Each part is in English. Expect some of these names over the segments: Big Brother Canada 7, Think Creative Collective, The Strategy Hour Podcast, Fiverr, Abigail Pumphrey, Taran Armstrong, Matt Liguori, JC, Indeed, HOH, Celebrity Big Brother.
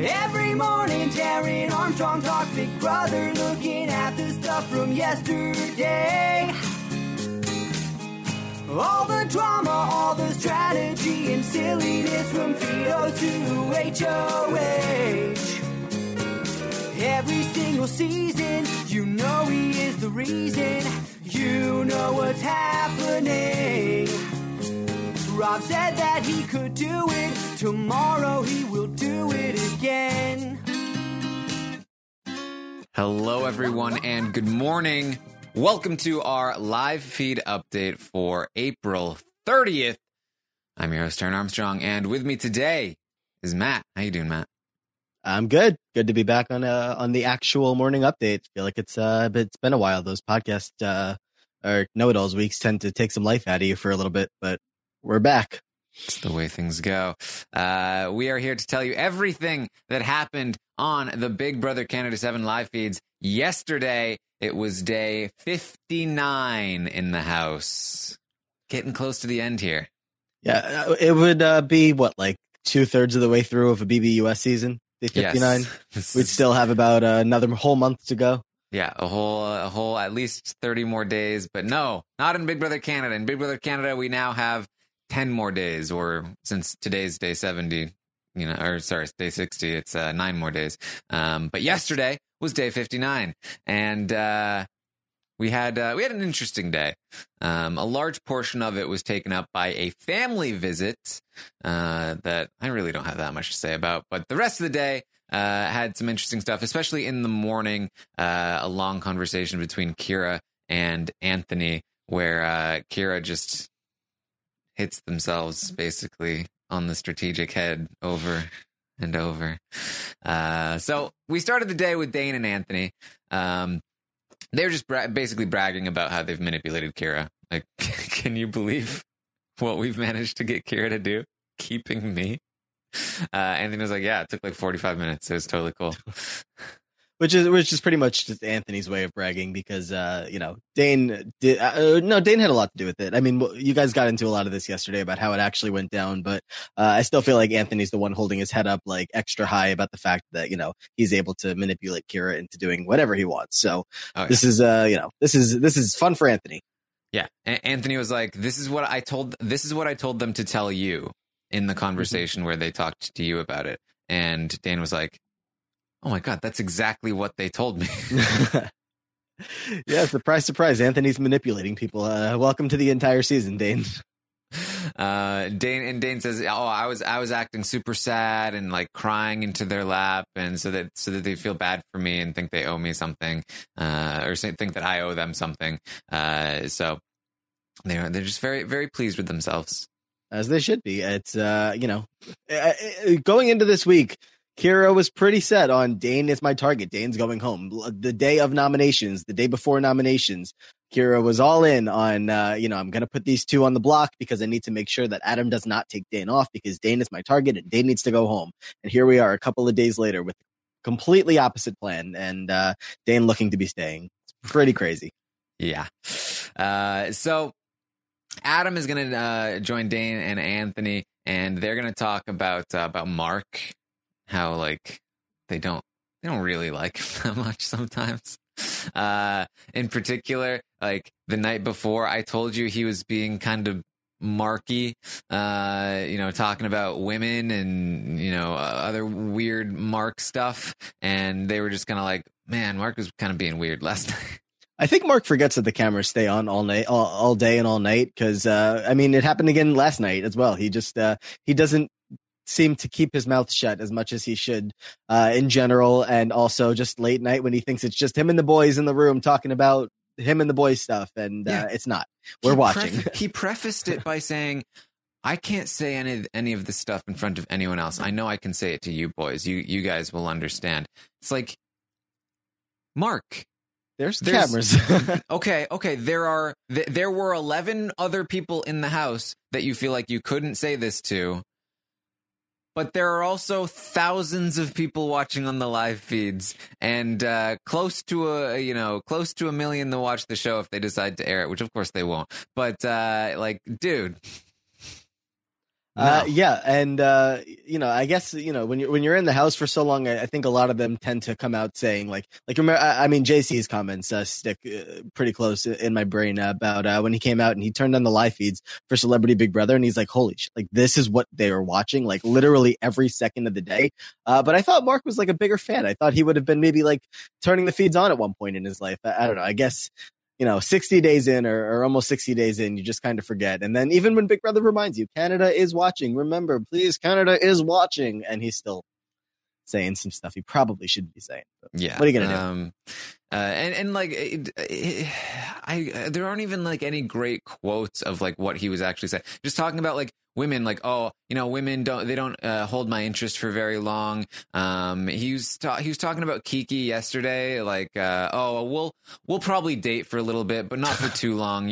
Every morning, Taran Armstrong talks Big Brother, looking at the stuff from yesterday. All the drama, all the strategy and silliness from Fios to HOH. Every single season, you know he is the reason. You know what's happening. Rob said that he could do it. Tomorrow he will do it again. Hello, everyone, and good morning. Welcome to our live feed update for April 30th. I'm your host, Taran Armstrong, and with me today is Matt. How you doing, Matt? I'm good. Good to be back on the actual morning update. I feel like it's been a while. Those podcast or know-it-alls weeks tend to take some life out of you for a little bit, but we're back. It's the way things go. We are here to tell you everything that happened on the Big Brother Canada 7 live feeds yesterday. It was day 59 in the house. Getting close to the end here. Yeah, it would be, what, like 2/3 of the way through of a BBUS season? Day 59? Yes. We'd still have about another whole month to go. Yeah, a whole at least 30 more days. But no, not in Big Brother Canada. In Big Brother Canada, we now have 10 more days, or since today's day 70, day 60, it's 9 more days. But yesterday was day 59, and we had an interesting day. A large portion of it was taken up by a family visit that I really don't have that much to say about, but the rest of the day had some interesting stuff, especially in the morning, a long conversation between Kira and Anthony, where Kira just hits themselves basically on the strategic head over and over. So we started the day with Dane and Anthony. They're just basically bragging about how they've manipulated Kira. Like, can you believe what we've managed to get Kira to do? Keeping me? Anthony was like, yeah, it took like 45 minutes. It was totally cool. Which is pretty much just Anthony's way of bragging because, Dane had a lot to do with it. I mean, you guys got into a lot of this yesterday about how it actually went down, but I still feel like Anthony's the one holding his head up like extra high about the fact that, he's able to manipulate Kira into doing whatever he wants. So this is fun for Anthony. Yeah. Anthony was like, this is what I told them to tell you in the conversation where they talked to you about it. And Dane was like, oh my God, that's exactly what they told me. Yeah, surprise, surprise. Anthony's manipulating people. Welcome to the entire season, Dane. Dane says, I was acting super sad and like crying into their lap, and so that they feel bad for me and think they owe me something, or think that I owe them something. So they're just very, very pleased with themselves, as they should be. It's going into this week, Kira was pretty set on Dane is my target. Dane's going home. The day of nominations, the day before nominations, Kira was all in on, I'm going to put these two on the block because I need to make sure that Adam does not take Dane off because Dane is my target and Dane needs to go home. And here we are a couple of days later with completely opposite plan and Dane looking to be staying. It's pretty crazy. Yeah. So Adam is going to join Dane and Anthony, and they're going to talk about Mark. How like they don't really like him that much sometimes. In particular, like the night before, I told you he was being kind of marky, talking about women and other weird Mark stuff, and they were just kind of like, man, Mark was kind of being weird last night. I think Mark forgets that the cameras stay on all night, all day and all night, because it happened again last night as well. He just he doesn't seem to keep his mouth shut as much as he should in general, and also just late night when he thinks it's just him and the boys in the room talking about him and the boys stuff, and it's not. We're watching. He prefaced it by saying, I can't say any of this stuff in front of anyone else. I know I can say it to you boys. You guys will understand. It's like, Mark, there's cameras. Okay. There were 11 other people in the house that you feel like you couldn't say this to. But there are also thousands of people watching on the live feeds, and close to a million that watch the show if they decide to air it, which of course they won't. But dude. No. I guess, when you're in the house for so long, I think a lot of them tend to come out saying remember, JC's comments stick pretty close in my brain about when he came out and he turned on the live feeds for Celebrity Big Brother, and he's like, holy shit, like this is what they are watching, like literally every second of the day. But I thought Mark was like a bigger fan. I thought he would have been maybe like turning the feeds on at one point in his life. I don't know. I guess, 60 days in or almost 60 days in, you just kind of forget. And then even when Big Brother reminds you, Canada is watching. Remember, please, Canada is watching. And he's still saying some stuff he probably shouldn't be saying. But yeah. What are you going to do? There aren't even like any great quotes of like what he was actually saying. Just talking about like women, like, oh, women don't hold my interest for very long. He was talking about Kiki yesterday, like, we'll probably date for a little bit, but not for too long.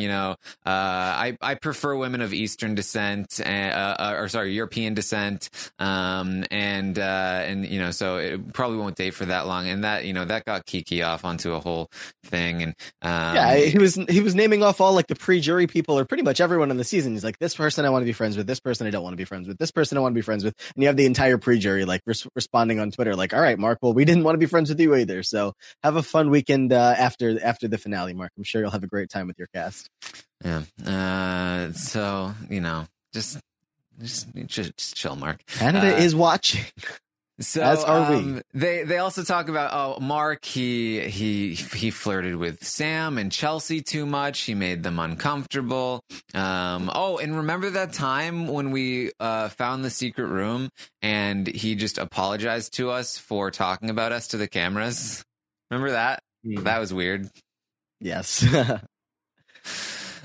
I prefer women of Eastern descent, European descent, so it probably won't date for that long, and that got Kiki off onto a whole thing. And he was naming off all like the pre-jury people, or pretty much everyone in the season. He's like, this person I want to be friends with, this person I don't want to be friends with, this person I want to be friends with, and you have the entire pre-jury like responding on Twitter like, all right, Mark, well, we didn't want to be friends with you either, so have a fun weekend after the finale, Mark. I'm sure you'll have a great time with your cast. Just chill, Mark. Canada is watching. So as are we. They also talk about, Mark, he flirted with Sam and Chelsea too much. He made them uncomfortable. And remember that time when we found the secret room and he just apologized to us for talking about us to the cameras? Remember that? Yeah. That was weird. Yes.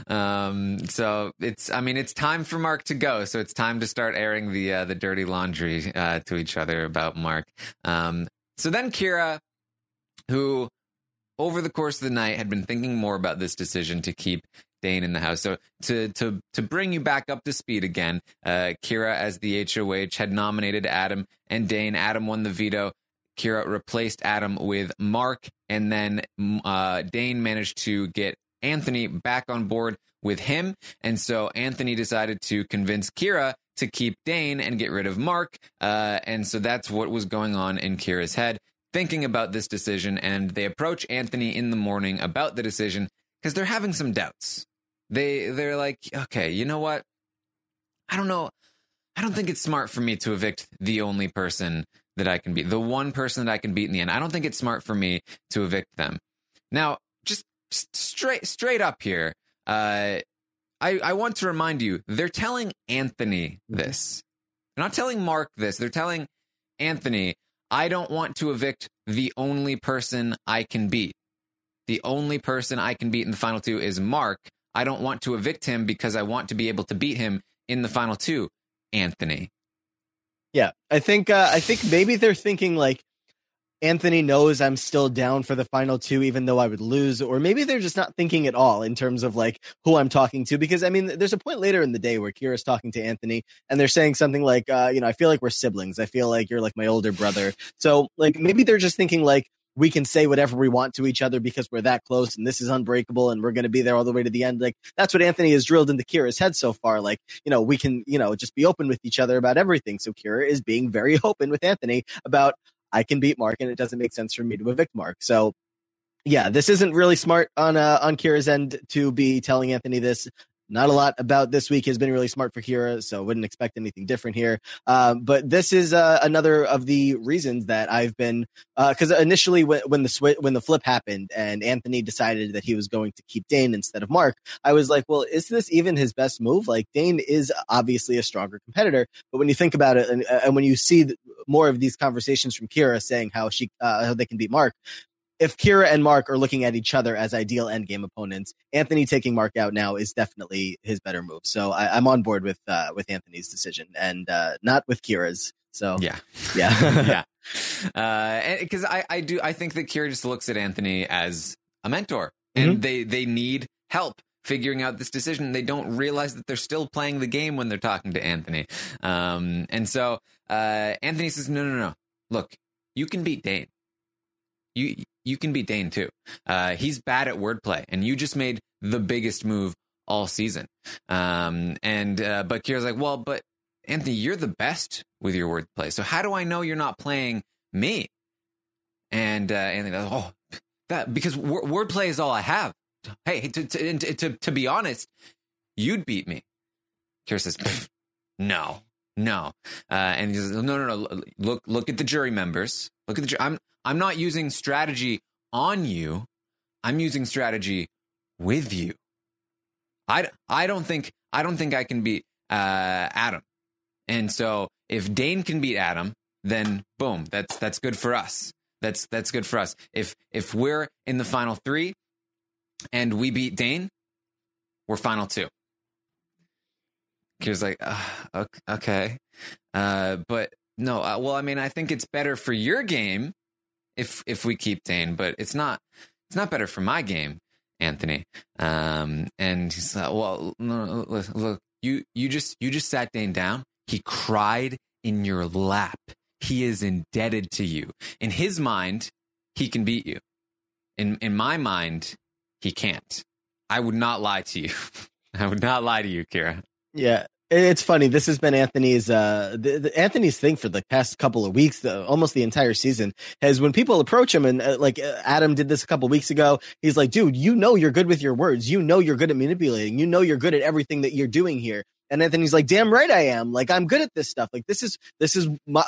So it's time for Mark to go. So it's time to start airing the dirty laundry to each other about Mark. So then Kira, who over the course of the night had been thinking more about this decision to keep Dane in the house. So to bring you back up to speed again, Kira as the HOH had nominated Adam and Dane. Adam won the veto. Kira replaced Adam with Mark, and then Dane managed to get Anthony back on board with him, and so Anthony decided to convince Kira to keep Dane and get rid of Mark, and so that's what was going on in Kira's head, thinking about this decision. And they approach Anthony in the morning about the decision because they're having some doubts. They're like, okay, you know what? I don't know. I don't think it's smart for me to evict the only person that I can beat, the one person that I can beat in the end. I don't think it's smart for me to evict them. Now, straight up here, I want to remind you, they're telling Anthony this. They're not telling Mark this. They're telling Anthony, I don't want to evict the only person I can beat. The only person I can beat in the final two is Mark. I don't want to evict him because I want to be able to beat him in the final two, Anthony. Yeah, I think maybe they're thinking like, Anthony knows I'm still down for the final two, even though I would lose. Or maybe they're just not thinking at all in terms of like who I'm talking to. Because there's a point later in the day where Kira's talking to Anthony and they're saying something like, I feel like we're siblings. I feel like you're like my older brother. So like maybe they're just thinking like, we can say whatever we want to each other because we're that close and this is unbreakable and we're going to be there all the way to the end. Like that's what Anthony has drilled into Kira's head so far. Like, we can, just be open with each other about everything. So Kira is being very open with Anthony about, I can beat Mark, and it doesn't make sense for me to evict Mark. So, yeah, this isn't really smart on Kira's end to be telling Anthony this. Not a lot about this week has been really smart for Kira, so wouldn't expect anything different here. But this is another of the reasons that I've been because initially when the flip happened and Anthony decided that he was going to keep Dane instead of Mark, I was like, well, is this even his best move? Like Dane is obviously a stronger competitor, but when you think about it and when you see more of these conversations from Kira saying how they can beat Mark, if Kira and Mark are looking at each other as ideal endgame opponents, Anthony taking Mark out now is definitely his better move. So I'm on board with Anthony's decision and not with Kira's. So yeah, because I think that Kira just looks at Anthony as a mentor, and they need help figuring out this decision. They don't realize that they're still playing the game when they're talking to Anthony. And so Anthony says, no. Look, you can beat Dane. You can beat Dane too. He's bad at wordplay, and you just made the biggest move all season. But Kira's like, well, but Anthony, you're the best with your wordplay. So how do I know you're not playing me? And Anthony goes, because wordplay is all I have. Hey, to be honest, you'd beat me. Kira says, no. And he says, no. Look at the jury members. Look at the jury. I'm not using strategy on you. I'm using strategy with you. I don't think I can beat Adam. And so if Dane can beat Adam, then boom, that's good for us. That's good for us. If we're in the final three and we beat Dane, we're final two. Kira's like, okay. But no, well, I mean, I think it's better for your game if we keep Dane, but it's not better for my game, Anthony. And he's like, well, no, look, you just sat Dane down. He cried in your lap. He is indebted to you. In his mind, he can beat you. In my mind, he can't. I would not lie to you. I would not lie to you, Kira. Yeah, it's funny. This has been Anthony's Anthony's thing for the past couple of weeks, almost the entire season, is when people approach him, and Adam did this a couple weeks ago. He's like, dude, you know you're good with your words. You know you're good at manipulating. You know you're good at everything that you're doing here. And Anthony's like, damn right I am. Like, I'm good at this stuff. Like, this is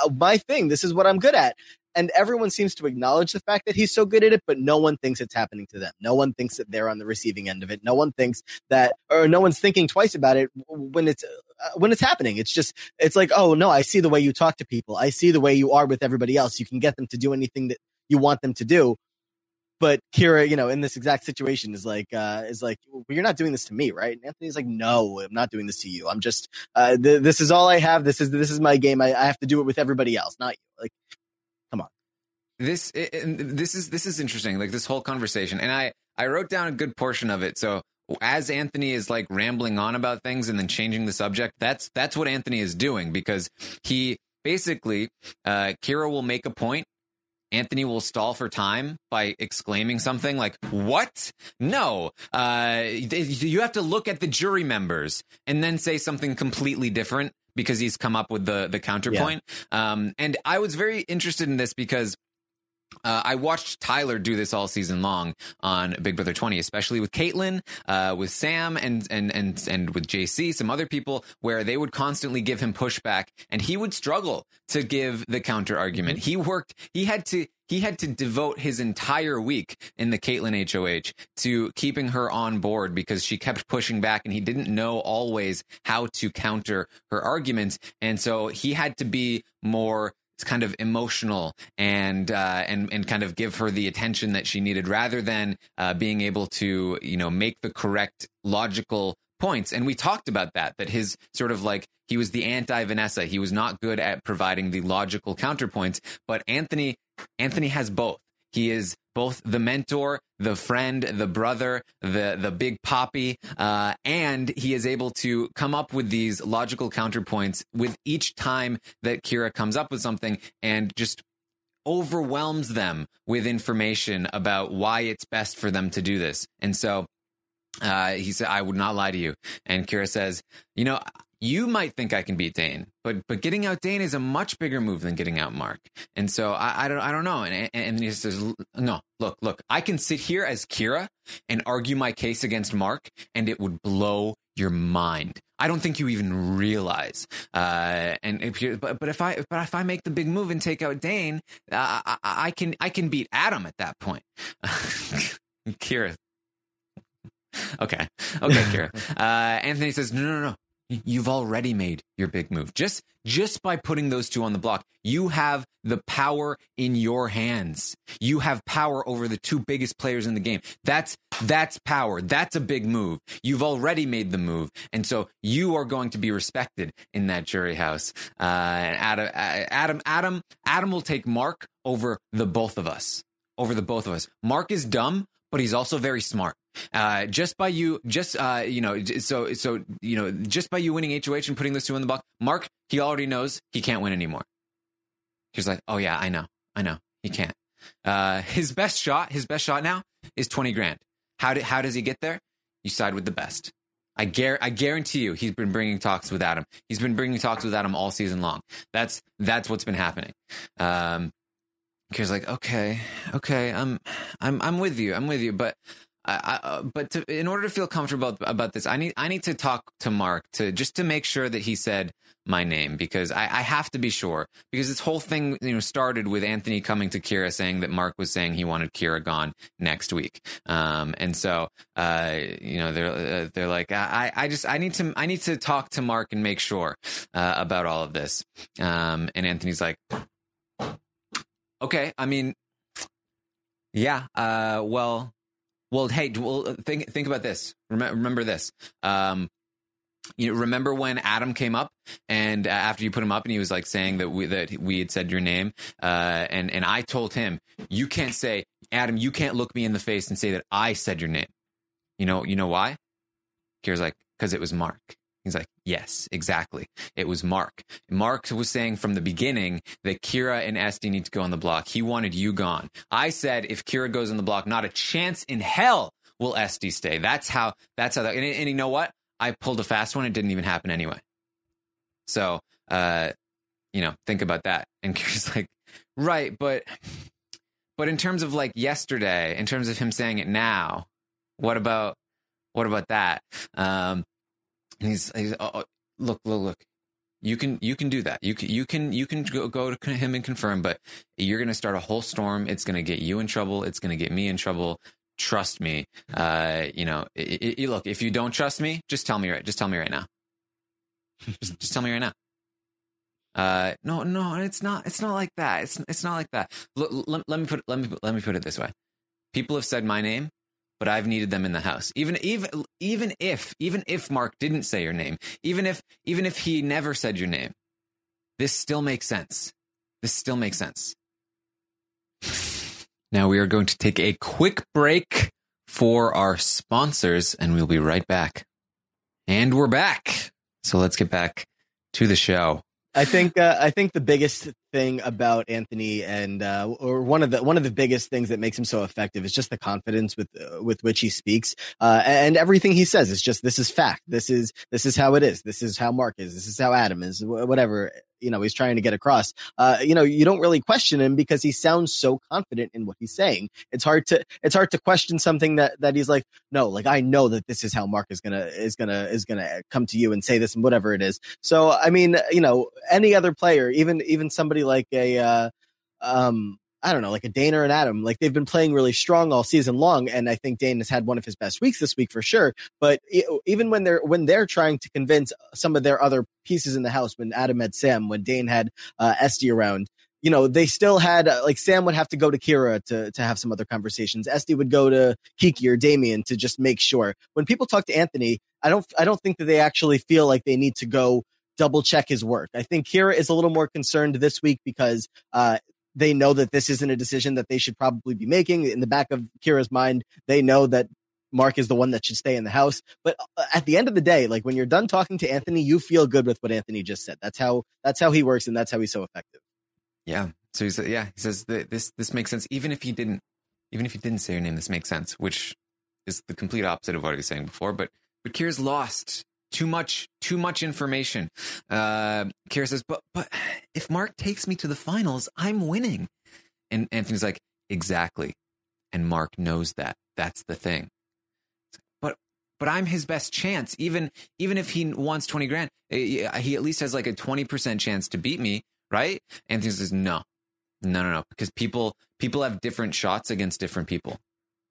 my thing. This is what I'm good at. And everyone seems to acknowledge the fact that he's so good at it, but no one thinks it's happening to them. No one thinks that they're on the receiving end of it. No one thinks that, or no one's thinking twice about it when it's happening. It's like, oh no, I see the way you talk to people. I see the way you are with everybody else. You can get them to do anything that you want them to do. But Kira, in this exact situation is like, well, you're not doing this to me, right? And Anthony's like, no, I'm not doing this to you. I'm just, this is all I have. This is my game. I have to do it with everybody else, not you. Like, come on. This is interesting. Like, this whole conversation, and I wrote down a good portion of it. So as Anthony is like rambling on about things and then changing the subject, that's what Anthony is doing, because he basically, Kira will make a point. Anthony will stall for time by exclaiming something like, what? No, you have to look at the jury members, and then say something completely different because he's come up with the counterpoint. Yeah. And I was very interested in this because I watched Tyler do this all season long on Big Brother 20, especially with Caitlin, with Sam, and with JC, some other people, where they would constantly give him pushback, and he would struggle to give the counter argument. He had to devote his entire week in the Caitlin HOH to keeping her on board, because she kept pushing back and he didn't know always how to counter her arguments. And so he had to be more kind of emotional and kind of give her the attention that she needed, rather than being able to, make the correct logical points. And we talked about that his sort of like, he was the anti-Vanessa. He was not good at providing the logical counterpoints, but Anthony has both. He is both the mentor, the friend, the brother, the big poppy, and he is able to come up with these logical counterpoints with each time that Kira comes up with something, and just overwhelms them with information about why it's best for them to do this. And so he said, I would not lie to you. And Kira says, you might think I can beat Dane, but getting out Dane is a much bigger move than getting out Mark. And so I don't know. And he says, no, look, I can sit here as Kira and argue my case against Mark, and it would blow your mind. I don't think you even realize. But if I make the big move and take out Dane, I can beat Adam at that point. Kira. Okay, Kira. Anthony says, no. You've already made your big move. Just by putting those two on the block, you have the power in your hands. You have power over the two biggest players in the game. That's power. That's a big move. You've already made the move. And so you are going to be respected in that jury house. Adam will take Mark over the both of us. Mark is dumb, but he's also very smart. Just by you winning HOH and putting those two in the box, Mark, he already knows he can't win anymore. He's like, oh yeah, I know he can't. His best shot now is $20,000. How does he get there? You side with the best. I guarantee you, he's been bringing talks with Adam. He's been bringing talks with Adam all season long. That's what's been happening. He's like, okay, I'm with you, but. In order to feel comfortable about this, I need to talk to Mark to make sure that he said my name, because I have to be sure, because this whole thing, started with Anthony coming to Kira saying that Mark was saying he wanted Kira gone next week. They're like, I need to talk to Mark and make sure, about all of this. And Anthony's like, okay, I mean, yeah, well, hey, think about this. Remember this. Remember when Adam came up and after you put him up and he was like saying that we had said your name, and I told him, you can't say, Adam, you can't look me in the face and say that I said your name. You know why? Kira's like, because it was Mark. He's like, yes, exactly. It was Mark. Mark was saying from the beginning that Kira and Esty need to go on the block. He wanted you gone. I said, if Kira goes on the block, not a chance in hell will Esty stay. That's how that, and you know what? I pulled a fast one. It didn't even happen anyway. So, think about that. And Kira's like, right. But in terms of like yesterday, in terms of him saying it now, what about that? And he's oh, look, you can do that. You can go to him and confirm, but you're going to start a whole storm. It's going to get you in trouble. It's going to get me in trouble. Trust me. Look, if you don't trust me, just tell me right now. just tell me right now. No, it's not like that. It's not like that. Let me put it this way. People have said my name, but I've needed them in the house. Even if Mark didn't say your name, even if he never said your name, this still makes sense. Now we are going to take a quick break for our sponsors, and we'll be right back. And we're back. So let's get back to the show. I think the biggest thing about Anthony, and or one of the biggest things that makes him so effective, is just the confidence with which he speaks, and everything he says is just, this is fact. This is how it is. This is how Mark is. This is how Adam is. Whatever he's trying to get across. You don't really question him because he sounds so confident in what he's saying. It's hard to question something that he's like, no, like I know that this is how Mark is gonna come to you and say this and whatever it is. So I mean, any other player, even somebody like a Dane or an Adam, like they've been playing really strong all season long. And I think Dane has had one of his best weeks this week for sure. But even when they're trying to convince some of their other pieces in the house, when Adam had Sam, when Dane had Esty around, they still had Sam would have to go to Kira to have some other conversations. Esty would go to Kiki or Damien to just make sure. When people talk to Anthony, I don't think that they actually feel like they need to go double check his work. I think Kira is a little more concerned this week because they know that this isn't a decision that they should probably be making. In the back of Kira's mind, they know that Mark is the one that should stay in the house. But at the end of the day, like when you're done talking to Anthony, you feel good with what Anthony just said. That's how he works, and that's how he's so effective. Yeah. So he says this makes sense. Even if he didn't say your name, this makes sense, which is the complete opposite of what he was saying before. But Kira's lost too much information. Kira says, but if Mark takes me to the finals, I'm winning. And Anthony's like, exactly. And Mark knows that. That's the thing. But I'm his best chance. Even if he wants $20,000, he at least has like a 20% chance to beat me, right? Anthony says, no, because people have different shots against different people.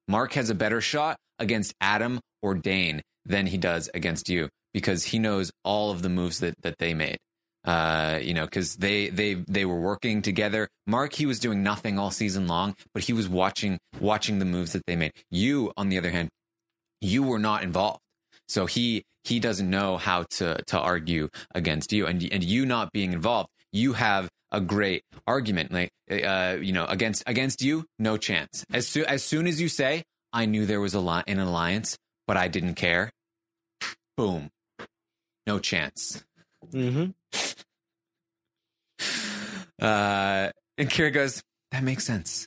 Mark has a better shot against Adam or Dane than he does against you. because he knows all of the moves that they made. You know, because they were working together. Mark, he was doing nothing all season long, but he was watching the moves that they made. You, on the other hand, you were not involved. So he doesn't know how to argue against you, and you not being involved, you have a great argument. Like, you know, against you, no chance. As soon as you say, I knew there was an alliance, but I didn't care. Boom. No chance. Mm-hmm. And Kira goes, that makes sense.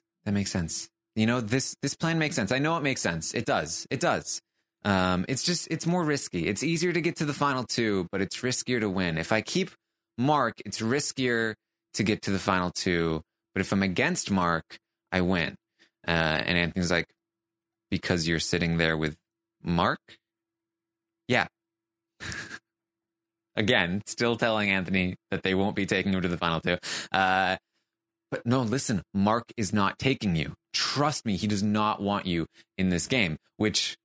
You know, this plan makes sense. I know it makes sense. It does. It's just, it's more risky. It's easier to get to the final two, but it's riskier to win. If I keep Mark, it's riskier to get to the final two, but if I'm against Mark, I win. And Anthony's like, because you're sitting there with Mark? Yeah. Again, still telling Anthony that they won't be taking him to the final two. But no, listen, Mark is not taking you. Trust me, he does not want you in this game, which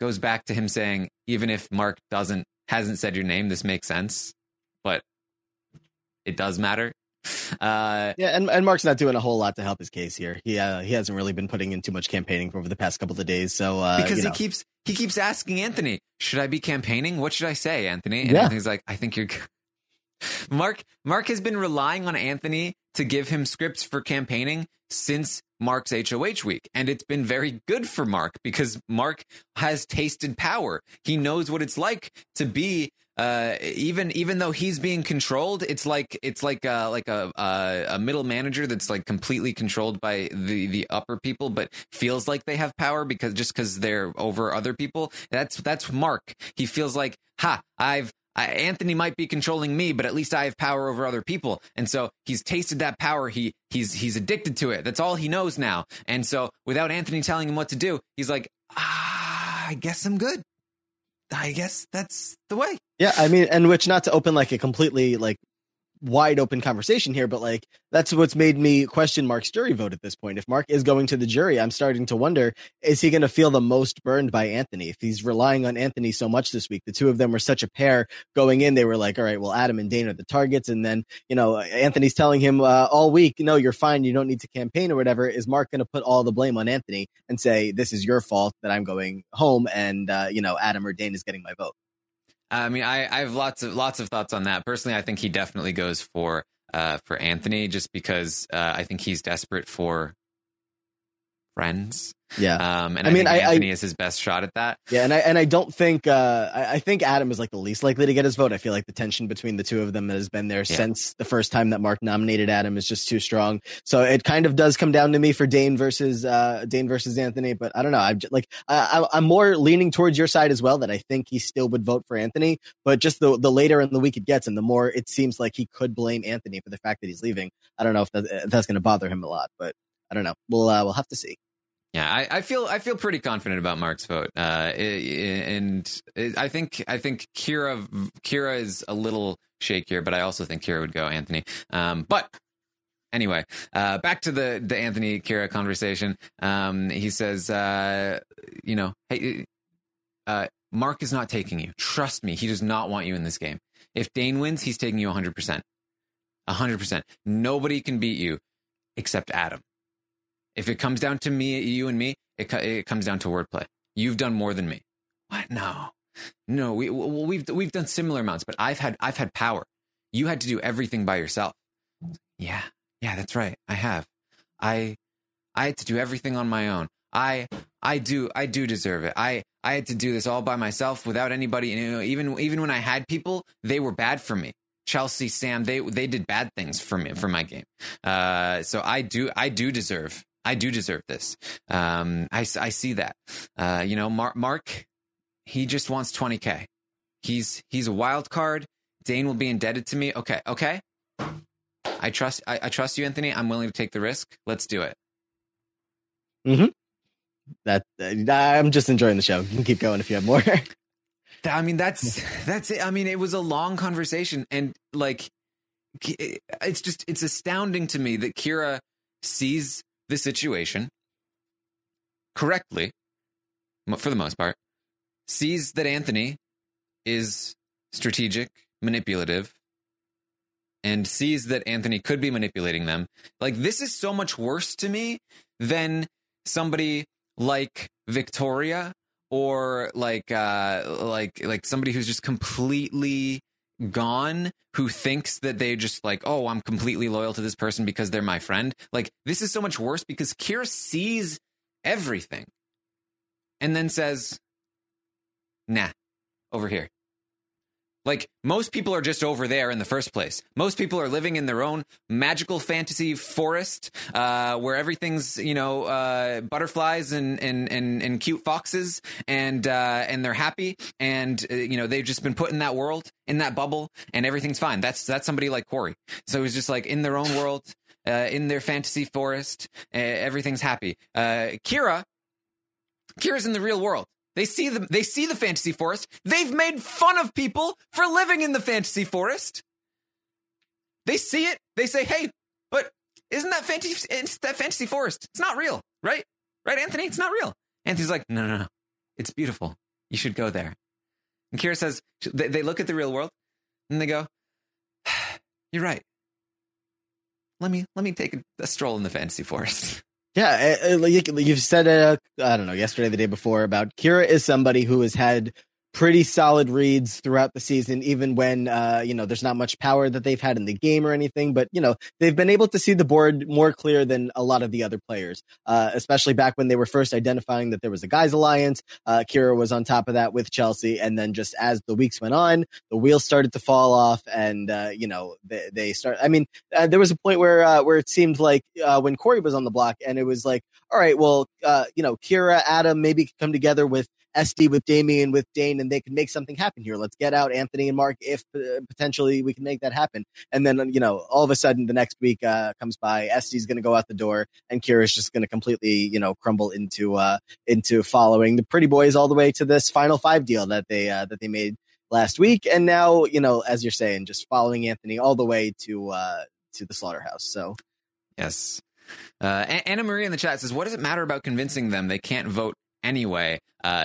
goes back to him saying, even if Mark hasn't said your name, this makes sense, but it does matter. And Mark's not doing a whole lot to help his case here. He hasn't really been putting in too much campaigning over the past couple of days. So because he keeps asking Anthony, should I be campaigning? What should I say, Anthony? And Anthony's like, I think you're Mark has been relying on Anthony to give him scripts for campaigning since Mark's HOH week. And it's been very good for Mark because Mark has tasted power. He knows what it's like to be even though he's being controlled, it's like a middle manager that's like completely controlled by the upper people, but feels like they have power because they're over other people. That's Mark. He feels like, Anthony might be controlling me, but at least I have power over other people. And so he's tasted that power. He's addicted to it. That's all he knows now. And so without Anthony telling him what to do, he's like, I guess I'm good. I guess that's the way. Yeah, I mean, and which, not to open like a completely like wide open conversation here, but like that's what's made me question Mark's jury vote at this point. If Mark is going to the jury, I'm starting to wonder, is he going to feel the most burned by Anthony? If he's relying on Anthony so much this week, the two of them were such a pair going in. They were like, all right, well, Adam and Dane are the targets. And then, you know, Anthony's telling him all week, no, you're fine. You don't need to campaign or whatever. Is Mark going to put all the blame on Anthony and say, this is your fault that I'm going home and, you know, Adam or Dane is getting my vote? I mean, I have lots of thoughts on that. Personally, I think he definitely goes for Anthony just because I think he's desperate for friends. Yeah. And I mean, Anthony is his best shot at that. Yeah. And I don't think I think Adam is like the least likely to get his vote. I feel like the tension between the two of them that has been there since the first time that Mark nominated Adam is just too strong. So it kind of does come down to me for Dane versus Anthony. But I don't know. I'm just, like, I'm more leaning towards your side as well, that I think he still would vote for Anthony. But just the later in the week it gets and the more it seems like he could blame Anthony for the fact that he's leaving. I don't know if that's going to bother him a lot, but I don't know. We'll have to see. Yeah, I feel pretty confident about Mark's vote, and I think Kira is a little shakier, but I also think Kira would go Anthony. But anyway, back to the Anthony Kira conversation. He says, you know, hey, Mark is not taking you. Trust me, he does not want you in this game. If Dane wins, he's taking you 100%, 100%. Nobody can beat you except Adam. If it comes down to me, you and me, it comes down to wordplay. You've done more than me. What? No. We've done similar amounts, but I've had power. You had to do everything by yourself. Yeah, that's right. I have. I had to do everything on my own. I do deserve it. I had to do this all by myself without anybody. You know, even when I had people, they were bad for me. Chelsea, Sam, they did bad things for me, for my game. So I do deserve this. I see that. You know, Mark, he just wants 20K. He's a wild card. Dane will be indebted to me. Okay. I trust you, Anthony. I'm willing to take the risk. Let's do it. Mm-hmm. I'm just enjoying the show. You can keep going if you have more. I mean, that's it. I mean, it was a long conversation, and like, it's astounding to me that Kira sees the situation correctly, for the most part, sees that Anthony is strategic, manipulative, and sees that Anthony could be manipulating them. Like, this is so much worse to me than somebody like Victoria or like somebody who's just completely gone, who thinks that they just like, oh, I'm completely loyal to this person because they're my friend. Like, this is so much worse because Kira sees everything and then says, nah, over here. Like, most people are just over there in the first place. Most people are living in their own magical fantasy forest where everything's, you know, butterflies and cute foxes and they're happy. And, you know, they've just been put in that world, in that bubble, and everything's fine. That's somebody like Corey. So he's just like in their own world, in their fantasy forest. Everything's happy. Kira's in the real world. They see the fantasy forest. They've made fun of people for living in the fantasy forest. They see it. They say, hey, but isn't that fantasy forest? It's not real, right? Right, Anthony? It's not real. Anthony's like, no. It's beautiful. You should go there. And Kira says, they look at the real world and they go, you're right. Let me take a stroll in the fantasy forest. Yeah, you've said it, I don't know, yesterday, the day before, about Kira is somebody who has had pretty solid reads throughout the season, even when, you know, there's not much power that they've had in the game or anything. But, you know, they've been able to see the board more clear than a lot of the other players, especially back when they were first identifying that there was a guys alliance. Kira was on top of that with Chelsea. And then just as the weeks went on, the wheels started to fall off. And, you know, they start. I mean, there was a point where it seemed like when Corey was on the block and it was like, all right, well, you know, Kira, Adam maybe could come together with SD, with Damien, with Dane, and they can make something happen here. Let's get out Anthony and Mark if potentially we can make that happen. And then, you know, all of a sudden the next week comes by, SD's going to go out the door, and Kira's just going to completely, you know, crumble into following the Pretty Boys all the way to this Final Five deal that they made last week. And now, you know, as you're saying, just following Anthony all the way to the slaughterhouse. So, yes. Anna Marie in the chat says, what does it matter about convincing them? They can't vote anyway.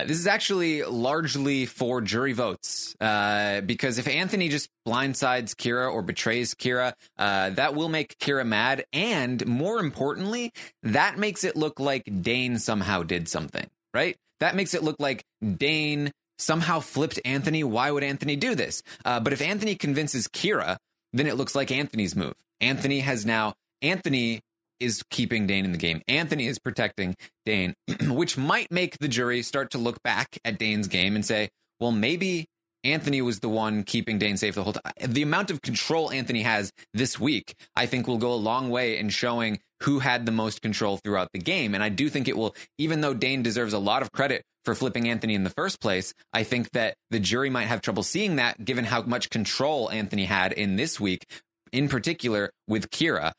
This is actually largely for jury votes, because if Anthony just blindsides Kira or betrays Kira, that will make Kira mad. And more importantly, that makes it look like Dane somehow did something, right? That makes it look like Dane somehow flipped Anthony. Why would Anthony do this? But if Anthony convinces Kira, then it looks like Anthony's move. Anthony is keeping Dane in the game. Anthony is protecting Dane, which might make the jury start to look back at Dane's game and say, well, maybe Anthony was the one keeping Dane safe the whole time. The amount of control Anthony has this week, I think, will go a long way in showing who had the most control throughout the game. And I do think it will, even though Dane deserves a lot of credit for flipping Anthony in the first place, I think that the jury might have trouble seeing that given how much control Anthony had in this week, in particular with Kira.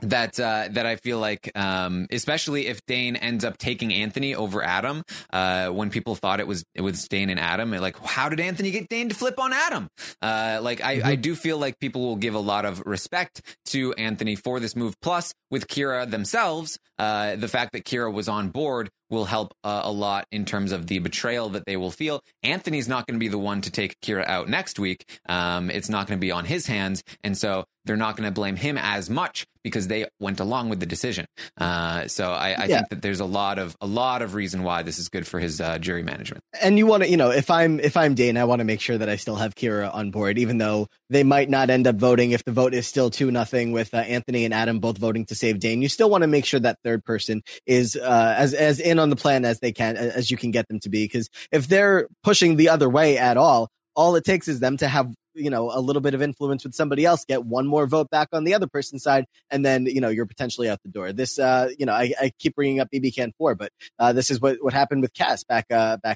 That I feel like, especially if Dane ends up taking Anthony over Adam, when people thought it was Dane and Adam, like, how did Anthony get Dane to flip on Adam? I do feel like people will give a lot of respect to Anthony for this move. Plus, with Kira themselves, the fact that Kira was on board will help a lot in terms of the betrayal that they will feel. Anthony's not going to be the one to take Kira out next week. It's not going to be on his hands. And so they're not going to blame him as much because they went along with the decision. So I think that there's a lot of reason why this is good for his jury management. And you want to, you know, if I'm Dane, I want to make sure that I still have Kira on board, even though they might not end up voting. If the vote is still 2-0 with Anthony and Adam both voting to save Dane, you still want to make sure that third person is as in on the plan as they can, as you can get them to be. Because if they're pushing the other way at all it takes is them to have, you know, a little bit of influence with somebody else, get one more vote back on the other person's side, and then, you know, you're potentially out the door. This, you know, I keep bringing up BB Can 4, but this is what happened with Cass back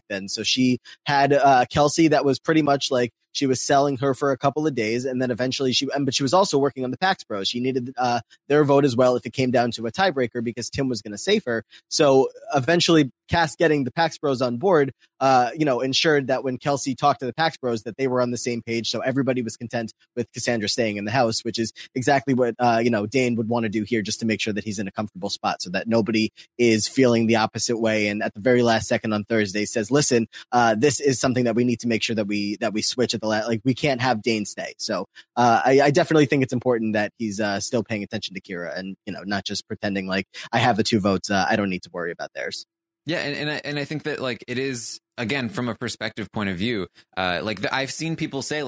then. So she had Kelsey that was pretty much like, She was selling her for a couple of days, and then eventually but she was also working on the Pax Bros. She needed their vote as well if it came down to a tiebreaker, because Tim was going to save her. So eventually, Cass getting the Pax Bros on board, ensured that when Kelsey talked to the Pax Bros that they were on the same page. So everybody was content with Cassandra staying in the house, which is exactly what Dane would want to do here, just to make sure that he's in a comfortable spot so that nobody is feeling the opposite way. And at the very last second on Thursday says, listen, this is something that we need to make sure that we switch at the last, like we can't have Dane stay. So I definitely think it's important that he's still paying attention to Kira and, not just pretending like I have the two votes. I don't need to worry about theirs. Yeah. And I think that it is, again, from a perspective point of view, I've seen people say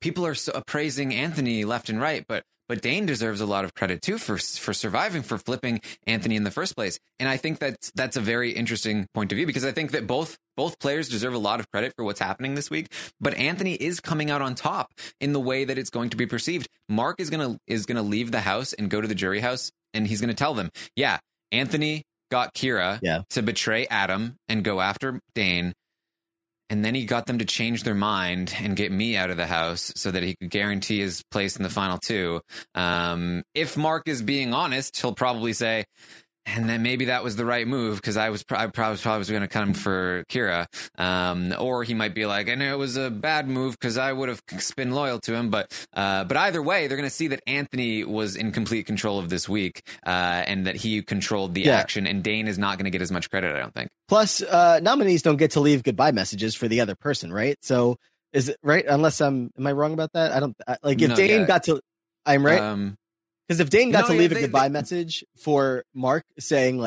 people are so praising Anthony left and right, but Dane deserves a lot of credit too for surviving, for flipping Anthony in the first place. And I think that's a very interesting point of view, because I think that both players deserve a lot of credit for what's happening this week. But Anthony is coming out on top in the way that it's going to be perceived. Mark is gonna leave the house and go to the jury house, and he's gonna tell them, yeah, Anthony got Kira to betray Adam and go after Dane. And then he got them to change their mind and get me out of the house so that he could guarantee his place in the final two. If Mark is being honest, he'll probably say, and then maybe that was the right move, because I was probably going to come for Kira. Or he might be like, I know it was a bad move because I would have been loyal to him. But either way, they're going to see that Anthony was in complete control of this week and that he controlled the action. And Dane is not going to get as much credit, I don't think. Plus, nominees don't get to leave goodbye messages for the other person, right? So is it right? Unless am I wrong about that? I'm right. Because if Dane got to leave a goodbye message for Mark saying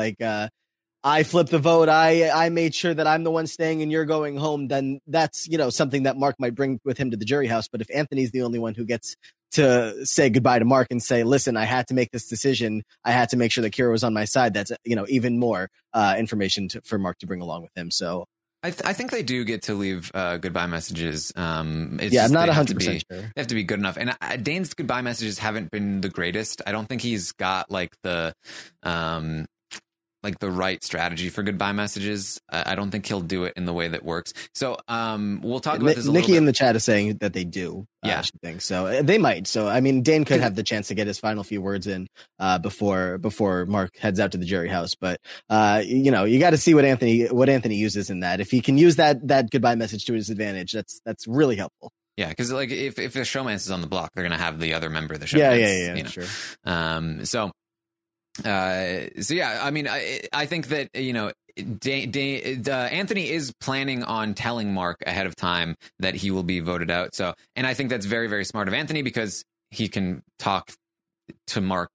I flipped the vote, I made sure that I'm the one staying and you're going home, then that's, something that Mark might bring with him to the jury house. But if Anthony's the only one who gets to say goodbye to Mark and say, listen, I had to make this decision, I had to make sure that Kira was on my side, that's, even more information for Mark to bring along with him. So I think they do get to leave goodbye messages. I'm not 100% sure. They have to be good enough. And Dane's goodbye messages haven't been the greatest. I don't think he's got the right strategy for goodbye messages. I don't think he'll do it in the way that works. So we'll talk about this a little bit. Nikki in the chat is saying that they do. So they might. So, Dane could have the chance to get his final few words in before Mark heads out to the jury house. But, you got to see what Anthony uses in that. If he can use that goodbye message to his advantage, that's really helpful. Yeah, because if the showman's is on the block, they're going to have the other member of the showman's. Sure. I think that Anthony is planning on telling Mark ahead of time that he will be voted out. So, and I think that's very, very smart of Anthony, because he can talk to Mark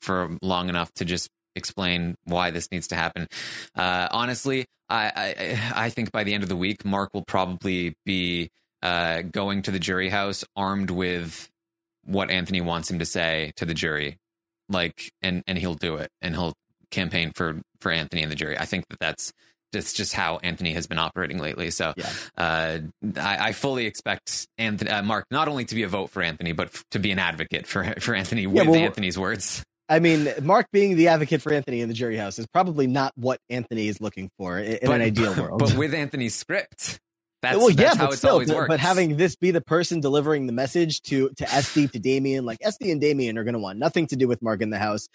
for long enough to just explain why this needs to happen. Honestly, I think by the end of the week, Mark will probably be going to the jury house armed with what Anthony wants him to say to the jury. And he'll do it, and he'll campaign for Anthony and the jury. I think that's just how Anthony has been operating lately. So I fully expect Mark not only to be a vote for Anthony, but to be an advocate for Anthony with Anthony's words. Mark being the advocate for Anthony in the jury house is probably not what Anthony is looking for in an ideal world. But with Anthony's script, that's how it always works. But having this be the person delivering the message to Esty, to Damien, Esty and Damien are going to want nothing to do with Mark in the house.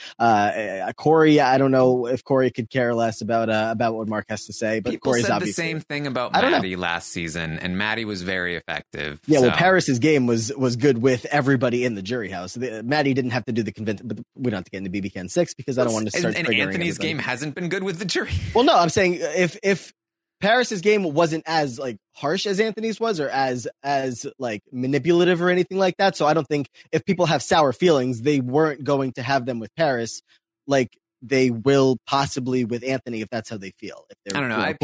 Corey, I don't know if Corey could care less about what Mark has to say. But people said the same thing about Maddie last season, and Maddie was very effective. Yeah, well, Paris's game was good with everybody in the jury house. Maddie didn't have to do the convincing, but we don't have to get into BBCan 6 because I don't want to start. And Anthony's game hasn't been good with the jury. Well, no, I'm saying if Paris's game wasn't as harsh as Anthony's was, or as manipulative or anything like that. So I don't think if people have sour feelings, they weren't going to have them with Paris, they will possibly with Anthony if that's how they feel. If I don't know.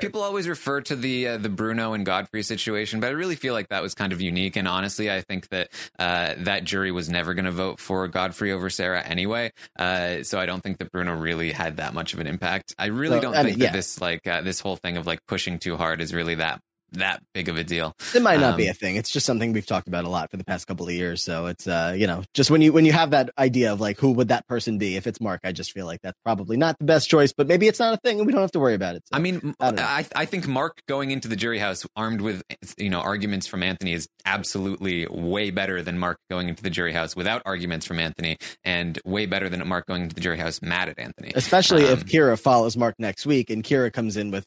People always refer to the Bruno and Godfrey situation, but I really feel like that was kind of unique. And honestly, I think that that jury was never going to vote for Godfrey over Sarah anyway. So I don't think that Bruno really had that much of an impact. I really don't think that this whole thing of pushing too hard is really that that big of a deal. It might not be a thing. It's just something we've talked about a lot for the past couple of years. So it's, you know, just when you have that idea of like, who would that person be? If it's Mark, I just feel like that's probably not the best choice, but maybe it's not a thing and we don't have to worry about it. So, I mean, I think Mark going into the jury house armed with, you know, arguments from Anthony is absolutely way better than Mark going into the jury house without arguments from Anthony, and way better than Mark going into the jury house mad at Anthony. Especially if Kira follows Mark next week and Kira comes in with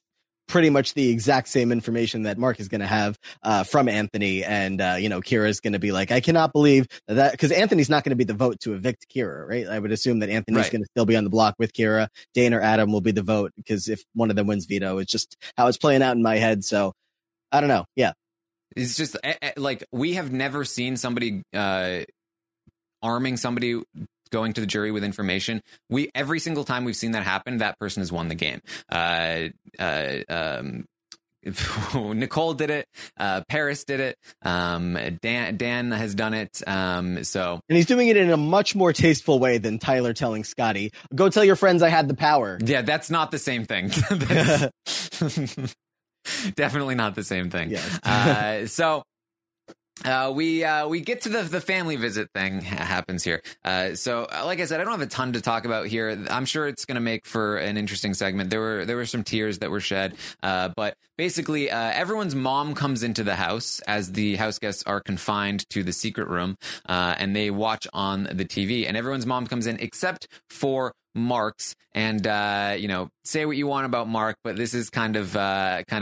pretty much the exact same information that Mark is going to have from Anthony. And, you know, Kira's going to be like, I cannot believe that, because Anthony's not going to be the vote to evict Kira, right? I would assume that Anthony's going to still be on the block with Kira. Dane or Adam will be the vote, because if one of them wins veto, it's just how it's playing out in my head. So I don't know. Yeah. It's just like, we have never seen somebody arming somebody going to the jury with information. Every single time we've seen that happen, that person has won the game. Nicole did it. Paris did it. Dan has done it. And he's doing it in a much more tasteful way than Tyler telling Scotty, go tell your friends I had the power. Yeah, that's not the same thing. Definitely not the same thing. Yes. We get to the family visit thing happens here. So like I said, I don't have a ton to talk about here. I'm sure it's going to make for an interesting segment. There were some tears that were shed. But basically, everyone's mom comes into the house as the house guests are confined to the secret room, and they watch on the TV, and everyone's mom comes in except for Mark's. And you know, say what you want about Mark, but this is kind of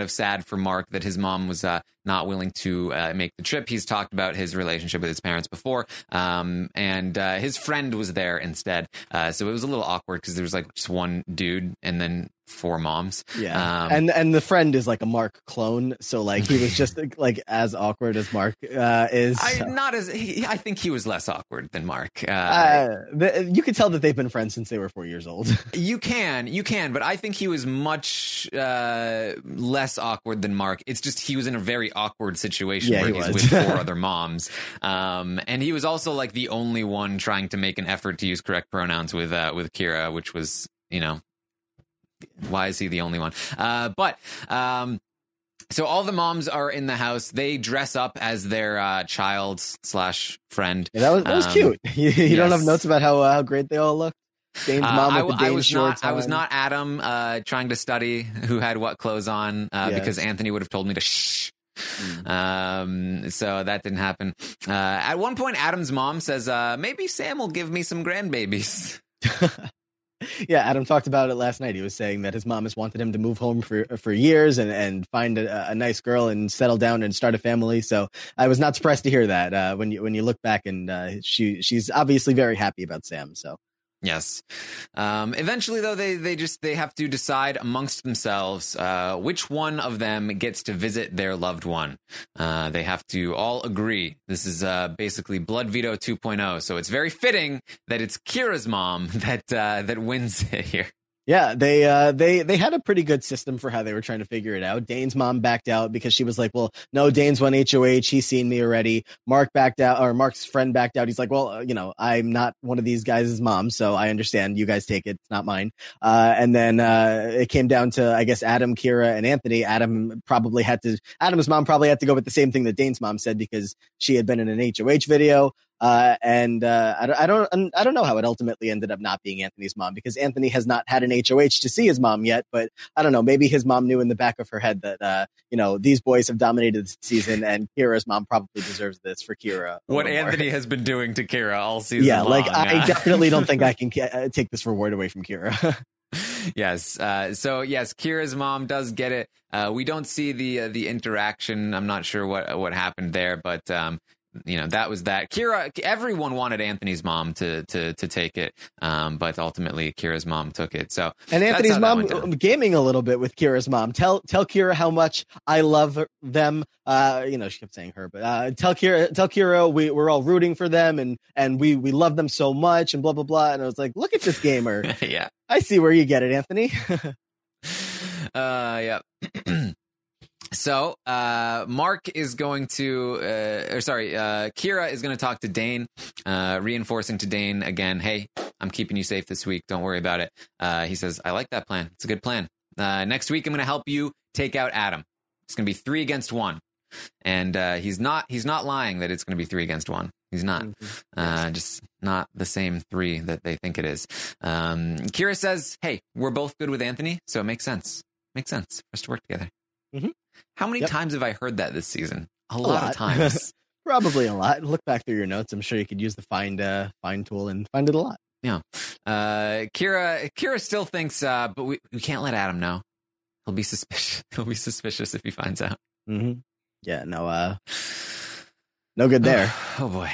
sad for Mark that his mom was not willing to make the trip. He's talked about his relationship with his parents before, and his friend was there instead, so it was a little awkward because there was like just one dude and then four moms. Yeah. And the friend is like a Mark clone, so like he was just like as awkward as Mark is. I think he was less awkward than Mark. You could tell that they've been friends since they were 4 years old. you can, but I think he was much less awkward than Mark. It's just he was in a very awkward situation where he's with four other moms, and he was also like the only one trying to make an effort to use correct pronouns with Kira, which was, you know, why is he the only one? So all the moms are in the house. They dress up as their child / friend. Yeah, that was cute. You don't have notes about how great they all look. Dane's mom with the Dane shorts. I was not Adam trying to study who had what clothes on, because Anthony would have told me to shh. So that didn't happen. At one point, Adam's mom says, "Maybe Sam will give me some grandbabies." Yeah, Adam talked about it last night. He was saying that his mom has wanted him to move home for years and find a nice girl and settle down and start a family. So I was not surprised to hear that when you look back, and she's obviously very happy about Sam. So yes. Eventually, though, they have to decide amongst themselves which one of them gets to visit their loved one. They have to all agree. This is basically Blood Veto 2.0. So it's very fitting that it's Kira's mom that wins here. Yeah, they had a pretty good system for how they were trying to figure it out. Dane's mom backed out because she was like, well, no, Dane's won HOH. He's seen me already. Mark backed out, or Mark's friend backed out. He's like, well, you know, I'm not one of these guys' mom, so I understand. You guys take it. It's not mine. And then it came down to, I guess, Adam, Kira, and Anthony. Adam's mom probably had to go with the same thing that Dane's mom said because she had been in an HOH video. I don't know how it ultimately ended up not being Anthony's mom, because Anthony has not had an HOH to see his mom yet. But I don't know, maybe his mom knew in the back of her head that, you know, these boys have dominated the season and Kira's mom probably deserves this for Kira. What Anthony has been doing to Kira all season. Yeah, long, like I definitely don't think I can take this reward away from Kira. Yes. So, Kira's mom does get it. We don't see the interaction. I'm not sure what happened there, but you know, that was that. Kira, everyone wanted Anthony's mom to take it, but ultimately Kira's mom took it. So, and Anthony's mom gaming a little bit with Kira's mom. Tell Kira how much I love them. You know, she kept saying her, but tell Kira we're all rooting for them and we love them so much and blah blah blah. And I was like, look at this gamer. Yeah, I see where you get it, Anthony. Yeah. So Kira is going to talk to Dane, reinforcing to Dane again, hey, I'm keeping you safe this week. Don't worry about it. He says, I like that plan. It's a good plan. Next week, I'm going to help you take out Adam. It's going to be 3 against 1. And he's not lying that it's going to be 3 against 1. He's not. Just not the same 3 that they think it is. Kira says, hey, we're both good with Anthony, so it makes sense. Makes sense for us to work together. Mm-hmm. How many times have I heard that this season? A lot of times. Probably a lot. Look back through your notes. I'm sure you could use the find tool and find it a lot. Yeah. Kira still thinks, but we can't let Adam know. He'll be suspicious. He'll be suspicious if he finds out. Mm-hmm. Yeah, no, no good there. Oh boy.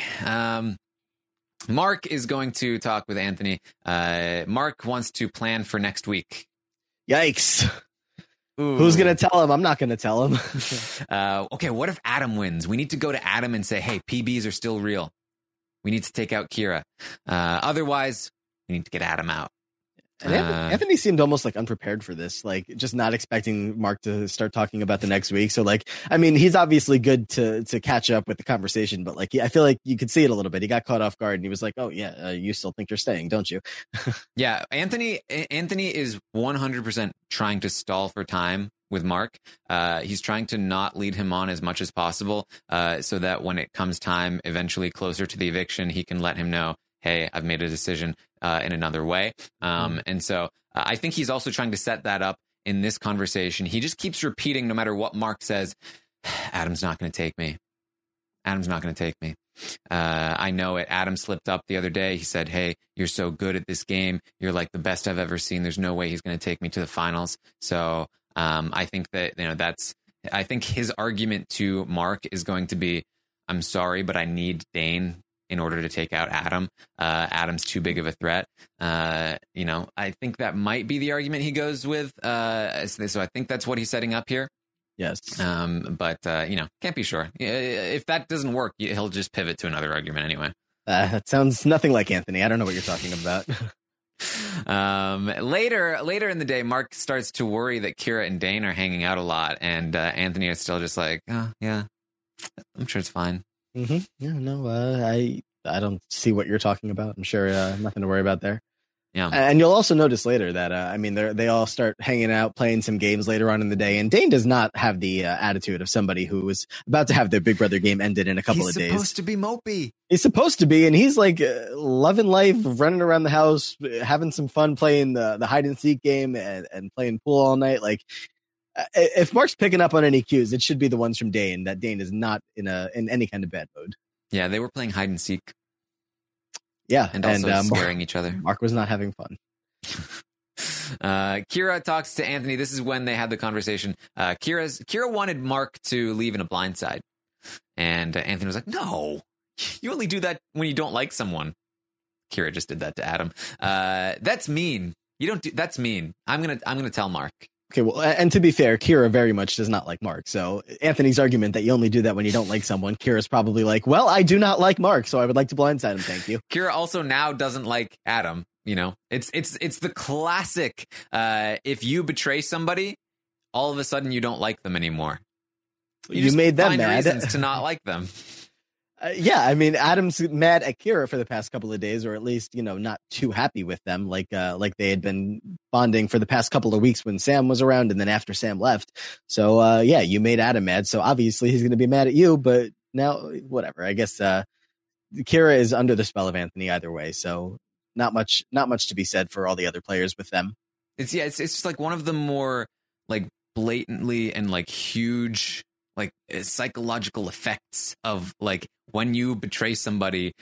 Mark is going to talk with Anthony. Mark wants to plan for next week. Yikes. Ooh. Who's going to tell him? I'm not going to tell him. Okay, what if Adam wins? We need to go to Adam and say, hey, PBs are still real. We need to take out Kira. Otherwise, we need to get Adam out. And Anthony seemed almost like unprepared for this, like just not expecting Mark to start talking about the next week. So like, I mean, he's obviously good to catch up with the conversation, but like, I feel like you could see it a little bit. He got caught off guard and he was like, oh yeah, you still think you're staying, don't you? Yeah. Anthony is 100% trying to stall for time with Mark. He's trying to not lead him on as much as possible, so that when it comes time eventually closer to the eviction, he can let him know, hey, I've made a decision in another way. And so I think he's also trying to set that up in this conversation. He just keeps repeating, no matter what Mark says, Adam's not going to take me. Adam's not going to take me. I know it. Adam slipped up the other day. He said, hey, you're so good at this game. You're like the best I've ever seen. There's no way he's going to take me to the finals. So I think that, you know, I think his argument to Mark is going to be, I'm sorry, but I need Dane in order to take out Adam. Adam's too big of a threat. You know, I think that might be the argument he goes with. So I think that's what he's setting up here. Yes. But you know, can't be sure. If that doesn't work, he'll just pivot to another argument anyway. That sounds nothing like Anthony. I don't know what you're talking about. Later in the day, Mark starts to worry that Kira and Dane are hanging out a lot. And Anthony is still just like, oh, yeah, I'm sure it's fine. Mm-hmm. Yeah, no, I don't see what you're talking about. I'm sure nothing to worry about there. Yeah, and you'll also notice later that I mean, they all start hanging out, playing some games later on in the day, and Dane does not have the attitude of somebody who is about to have their Big Brother game ended in a couple of days. He's supposed to be mopey. He's supposed to be, and he's like loving life, running around the house, having some fun, playing the hide and seek game and playing pool all night, like. If Mark's picking up on any cues, it should be the ones from Dane, that Dane is not in any kind of bad mode. Yeah, they were playing hide and seek. Yeah. And also scaring each other. Mark was not having fun. Kira talks to Anthony. This is when they had the conversation. Kira wanted Mark to leave in a blindside. And Anthony was like, no, you only do that when you don't like someone. Kira just did that to Adam. That's mean. You don't do that's mean. I'm going to tell Mark. Okay, well, and to be fair, Kira very much does not like Mark. So Anthony's argument that you only do that when you don't like someone, Kira's probably like, well, I do not like Mark, so I would like to blindside him, thank you. Kira also now doesn't like Adam, you know. It's the classic, if you betray somebody, all of a sudden you don't like them anymore. You made them mad. Reasons to not like them. Yeah, I mean, Adam's mad at Kira for the past couple of days, or at least, you know, not too happy with them, like they had been bonding for the past couple of weeks when Sam was around, and then after Sam left. So, yeah, you made Adam mad, so obviously he's going to be mad at you, but now, whatever. I guess Kira is under the spell of Anthony either way, so not much to be said for all the other players with them. It's just like one of the more, like, blatantly and, like, huge, like, psychological effects of, like, when you betray somebody,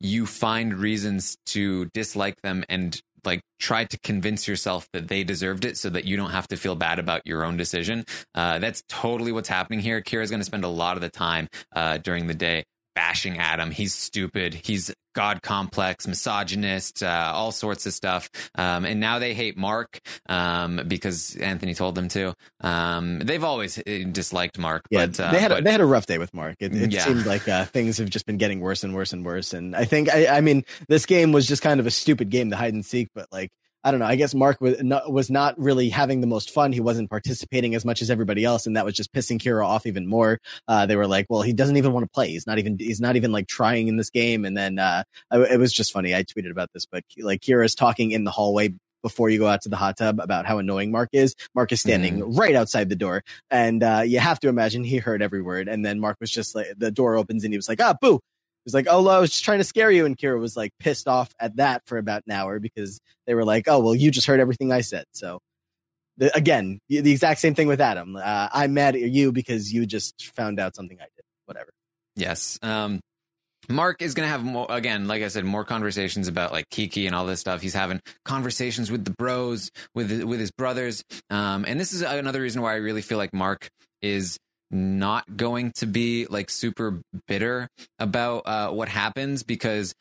you find reasons to dislike them and like try to convince yourself that they deserved it so that you don't have to feel bad about your own decision. That's totally what's happening here. Kira's going to spend a lot of the time during the day bashing Adam. He's stupid. He's God complex, misogynist, all sorts of stuff. And now they hate Mark because Anthony told them to. They've always disliked Mark. Yeah, but, they had a rough day with Mark. It seemed like things have just been getting worse and worse and worse. And I think, I mean, this game was just kind of a stupid game, the hide and seek, but like, I don't know. I guess Mark was not really having the most fun. He wasn't participating as much as everybody else, and that was just pissing Kira off even more. They were like, "Well, he doesn't even want to play. He's not even like trying in this game." And then it was just funny. I tweeted about this, but like Kira's talking in the hallway before you go out to the hot tub about how annoying Mark is. Mark is standing right outside the door. And you have to imagine he heard every word. And then Mark was just like, the door opens and he was like, ah, boo. He was like, oh, I was just trying to scare you. And Kira was like pissed off at that for about an hour because they were like, oh, well, you just heard everything I said. So again, the exact same thing with Adam. I'm mad at you because you just found out something I did. Whatever. Yes. Mark is going to have more, again, like I said, more conversations about like Kiki and all this stuff. He's having conversations with the bros, with his brothers. And this is another reason why I really feel like Mark is not going to be like super bitter about what happens, because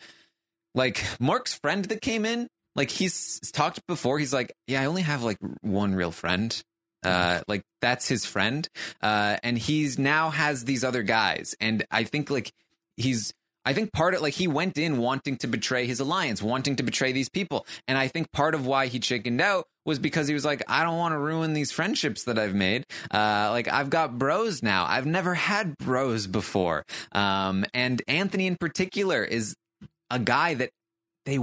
like Mark's friend that came in, like he's talked before. He's like, yeah, I only have like one real friend. Like that's his friend. And he's now has these other guys. And I think like I think part of like he went in wanting to betray his alliance, wanting to betray these people. And I think part of why he chickened out was because he was like, I don't want to ruin these friendships that I've made. Like I've got bros now. I've never had bros before. And Anthony in particular is a guy that they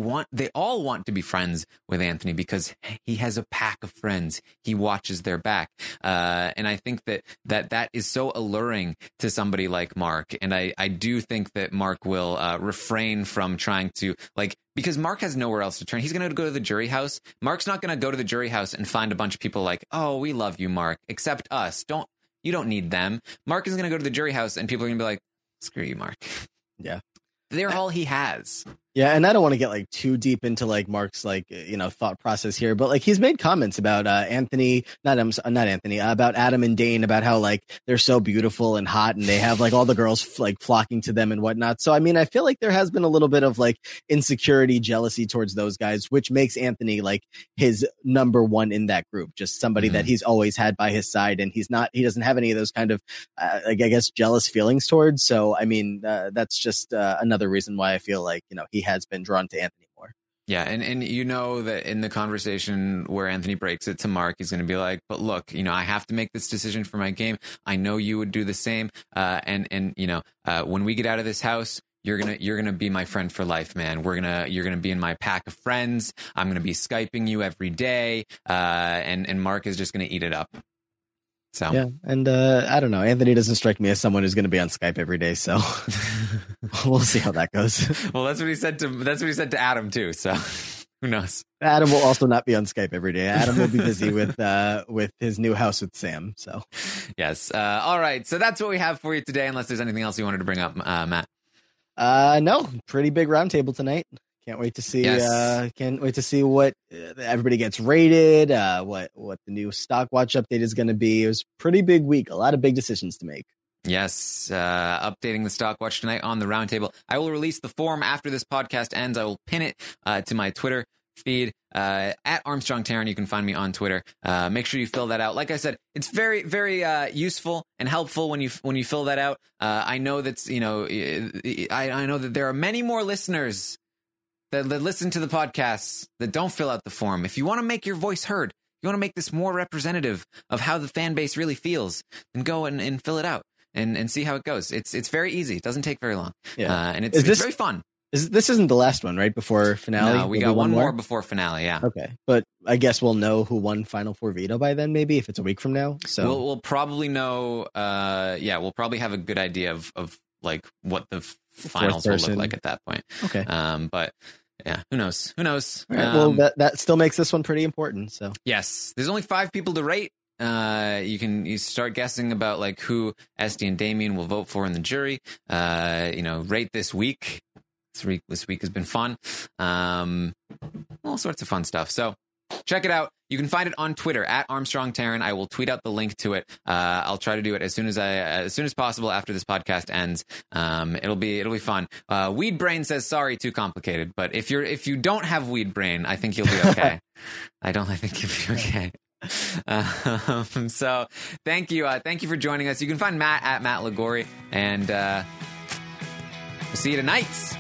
all want to be friends with Anthony because he has a pack of friends. He watches their back. And I think that is so alluring to somebody like Mark. And I do think that Mark will refrain from trying to like, because Mark has nowhere else to turn. He's going to go to the jury house. Mark's not going to go to the jury house and find a bunch of people like, oh, we love you, Mark, accept us. You don't need them. Mark is going to go to the jury house and people are going to be like, screw you, Mark. Yeah. They're all he has. Yeah, and I don't want to get like too deep into like Mark's like, you know, thought process here, but like he's made comments about about Adam and Dane, about how like they're so beautiful and hot and they have like all the girls like flocking to them and whatnot. So I mean, I feel like there has been a little bit of like insecurity, jealousy towards those guys, which makes Anthony like his number one in that group, just somebody that he's always had by his side, and he doesn't have any of those kind of like I guess jealous feelings towards. So I mean, that's just another reason why I feel like, you know, he has been drawn to Anthony more. Yeah, and you know that in the conversation where Anthony breaks it to Mark, he's going to be like, but look, you know, I have to make this decision for my game. I know you would do the same. And you know, when we get out of this house, you're gonna be my friend for life, man. You're gonna be in my pack of friends. I'm gonna be Skyping you every day. And Mark is just gonna eat it up. So yeah, and I don't know. Anthony doesn't strike me as someone who's going to be on Skype every day, so we'll see how that goes. Well, that's what he said to Adam too. So who knows? Adam will also not be on Skype every day. Adam will be busy with his new house with Sam. So yes. All right. So that's what we have for you today. Unless there's anything else you wanted to bring up, Matt. No, pretty big roundtable tonight. Can't wait to see. Yes. Can't wait to see what everybody gets rated. What the new stock watch update is going to be. It was a pretty big week. A lot of big decisions to make. Yes, updating the stock watch tonight on the roundtable. I will release the form after this podcast ends. I will pin it to my Twitter feed at Armstrong Taran. You can find me on Twitter. Make sure you fill that out. Like I said, it's very, very useful and helpful when you fill that out. I know that's, you know, I know that there are many more listeners that listen to the podcasts that don't fill out the form. If you want to make your voice heard, you want to make this more representative of how the fan base really feels, then go and fill it out and see how it goes. It's very easy. It doesn't take very long. Yeah. And it's very fun. This isn't the last one, right? Before finale? No, we got one more before finale, yeah. Okay, but I guess we'll know who won Final Four Veto by then, maybe, if it's a week from now. So We'll probably know, we'll probably have a good idea of like what the finals will look like at that point. Okay. But... yeah, who knows? Right, well, that still makes this one pretty important. So yes, there's only 5 people to rate. You start guessing about like who Esty and Damien will vote for in the jury. You know, rate this week. This week has been fun. All sorts of fun stuff. So check it out. You can find it on Twitter at Armstrong Taran. I will tweet out the link to it. I'll try to do it as soon as possible after this podcast ends. It'll be fun. Weed Brain says sorry, too complicated. But if you don't have Weed Brain, I think you'll be okay. I think you'll be okay. So thank you. Thank you for joining us. You can find Matt at Matt Liguori, and we'll see you tonight.